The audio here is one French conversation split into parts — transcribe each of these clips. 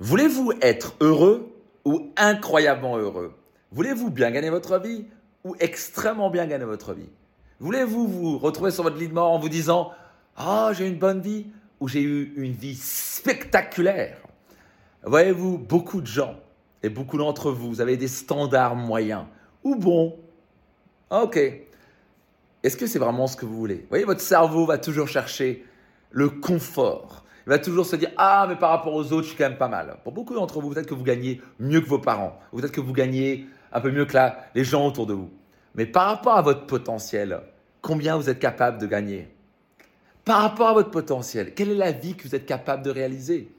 Voulez-vous être heureux ou incroyablement heureux? Voulez-vous bien gagner votre vie ou extrêmement bien gagner votre vie? Voulez-vous vous retrouver sur votre lit de mort en vous disant « Ah, j'ai eu une bonne vie » ou « J'ai eu une vie spectaculaire ». Voyez-vous, beaucoup de gens et beaucoup d'entre vous, vous avez des standards moyens ou bons. Ok. Est-ce que c'est vraiment ce que vous voulez? Vous voyez, votre cerveau va toujours chercher le confort. Il va toujours se dire « Ah, mais par rapport aux autres, je suis quand même pas mal ». Pour beaucoup d'entre vous, peut-être que vous gagnez mieux que vos parents. Ou peut-être que vous gagnez un peu mieux que les gens autour de vous. Mais par rapport à votre potentiel, combien vous êtes capable de gagner? Par rapport à votre potentiel, quelle est la vie que vous êtes capable de réaliser?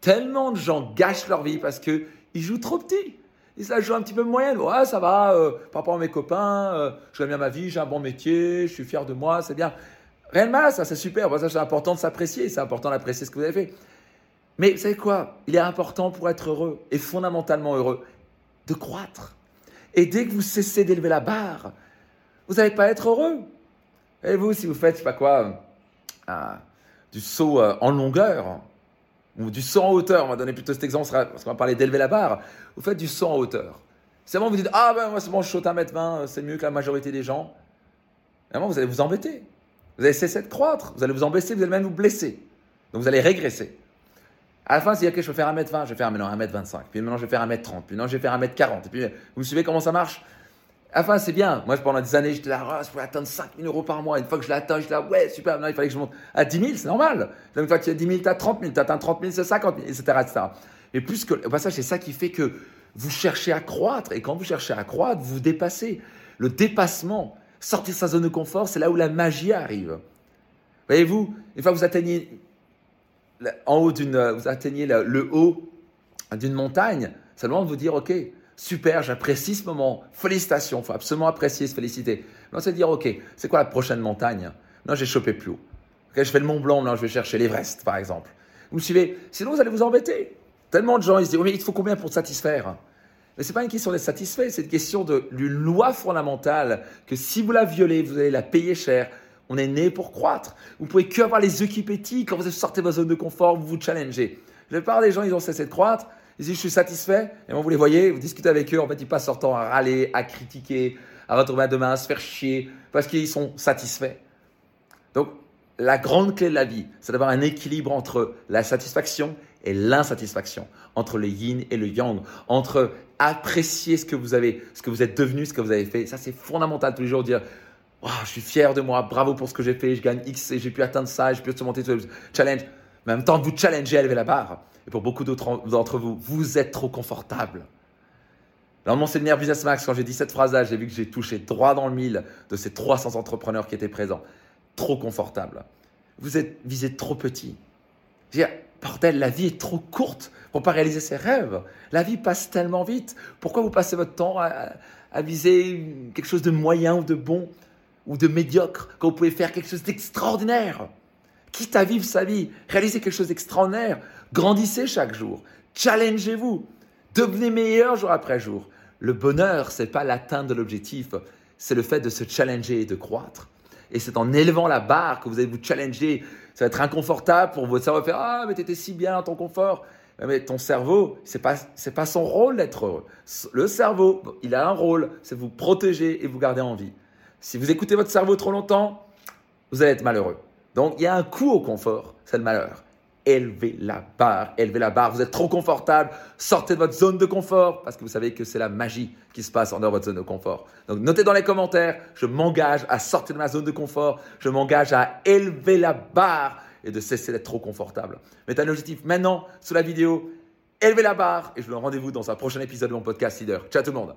Tellement de gens gâchent leur vie parce qu'ils jouent trop petit. Ils se la jouent un petit peu moyenne. Ouais, ça va, par rapport à mes copains, je gagne bien ma vie, j'ai un bon métier, je suis fier de moi, c'est bien. Rien de mal, ça, c'est super. Bon, ça, c'est important de s'apprécier. C'est important d'apprécier ce que vous avez fait. Mais vous savez quoi? Il est important pour être heureux et fondamentalement heureux de croître. Et dès que vous cessez d'élever la barre, vous n'allez pas être heureux. Et vous, si vous faites, je sais pas quoi, du saut en longueur ou du saut en hauteur, on va donner plutôt cet exemple parce qu'on va parler d'élever la barre. Vous faites du saut en hauteur. C'est bon, vous dites ah ben moi c'est bon, je saute 1m20, c'est mieux que la majorité des gens. Vraiment, vous allez vous embêter. Vous allez cesser de croître, vous allez vous embêter, vous allez même vous blesser. Donc vous allez régresser. À la fin, c'est-à-dire que je vais faire 1m20, je vais faire maintenant 1m25, puis maintenant je vais faire 1m30, puis maintenant je vais faire 1m40. Et puis, vous me suivez comment ça marche? À la fin, c'est bien. Moi, pendant des années, j'étais là, je pouvais atteindre 5 000 euros par mois. Une fois que je l'atteins, j'étais là, ouais, super, maintenant il fallait que je monte à 10 000, c'est normal. Donc, une fois qu'il y a 10 000, tu as 30 000, tu atteins 30 000, c'est 50 000, etc. etc. Et plus que, au passage, c'est ça qui fait que vous cherchez à croître. Et quand vous cherchez à croître, vous vous dépassez. Le dépassement. Sortir de sa zone de confort, c'est là où la magie arrive. Voyez-vous, une fois que vous atteignez, vous atteignez le haut d'une montagne, ça demande de vous dire, ok, super, j'apprécie ce moment, félicitations, il faut absolument apprécier, se féliciter. Non, c'est de dire, ok, c'est quoi la prochaine montagne? Non, j'ai chopé plus haut. Okay, je fais le Mont Blanc, non, je vais chercher l'Everest, par exemple. Vous me suivez? Sinon, vous allez vous embêter. Tellement de gens, ils se disent, oh, mais il te faut combien pour te satisfaire? Mais ce n'est pas une question d'être satisfait, c'est une question d'une loi fondamentale que si vous la violez, vous allez la payer cher. On est né pour croître. Vous ne pouvez que avoir les yeux qui pétillent quand vous sortez de votre zone de confort, vous vous challengez. La plupart des gens, ils ont cessé de croître, ils disent je suis satisfait. Et quand vous les voyez, vous discutez avec eux, en fait, ils passent leur temps à râler, à critiquer, à retrouver demain, à se faire chier parce qu'ils sont satisfaits. Donc, la grande clé de la vie, c'est d'avoir un équilibre entre la satisfaction et l'insatisfaction, entre le yin et le yang, entre apprécier ce que vous avez, ce que vous êtes devenu, ce que vous avez fait. Ça, c'est fondamental tous les jours, dire oh, « Je suis fier de moi, bravo pour ce que j'ai fait, je gagne X et j'ai pu atteindre ça, j'ai pu surmonter tous les challenges. » Mais en même temps, vous challengez à lever la barre. Et pour beaucoup d'entre vous, vous êtes trop confortable. Dans mon séminaire Business Max, quand j'ai dit cette phrase-là, j'ai vu que j'ai touché droit dans le mille de ces 300 entrepreneurs qui étaient présents. Trop confortable. Vous êtes trop petit. Je veux dire, bordel, la vie est trop courte pour ne pas réaliser ses rêves. La vie passe tellement vite. Pourquoi vous passez votre temps à viser quelque chose de moyen ou de bon ou de médiocre quand vous pouvez faire quelque chose d'extraordinaire? Quitte à vivre sa vie, réaliser quelque chose d'extraordinaire. Grandissez chaque jour. Challengez-vous. Devenez meilleur jour après jour. Le bonheur, ce n'est pas l'atteinte de l'objectif. C'est le fait de se challenger et de croître. Et c'est en élevant la barre que vous allez vous challenger. Ça va être inconfortable pour votre cerveau. Faire, ah, mais t'étais si bien dans ton confort. Mais ton cerveau, c'est pas son rôle d'être heureux. Le cerveau, il a un rôle, c'est vous protéger et vous garder en vie. Si vous écoutez votre cerveau trop longtemps, vous allez être malheureux. Donc, il y a un coût au confort, c'est le malheur. Élevez la barre, élevez la barre. Vous êtes trop confortable, sortez de votre zone de confort parce que vous savez que c'est la magie qui se passe en dehors de votre zone de confort. Donc notez dans les commentaires, je m'engage à sortir de ma zone de confort, je m'engage à élever la barre et de cesser d'être trop confortable. Mettez un objectif maintenant sous la vidéo, élevez la barre et je vous donne rendez-vous dans un prochain épisode de mon podcast Leader. Ciao tout le monde.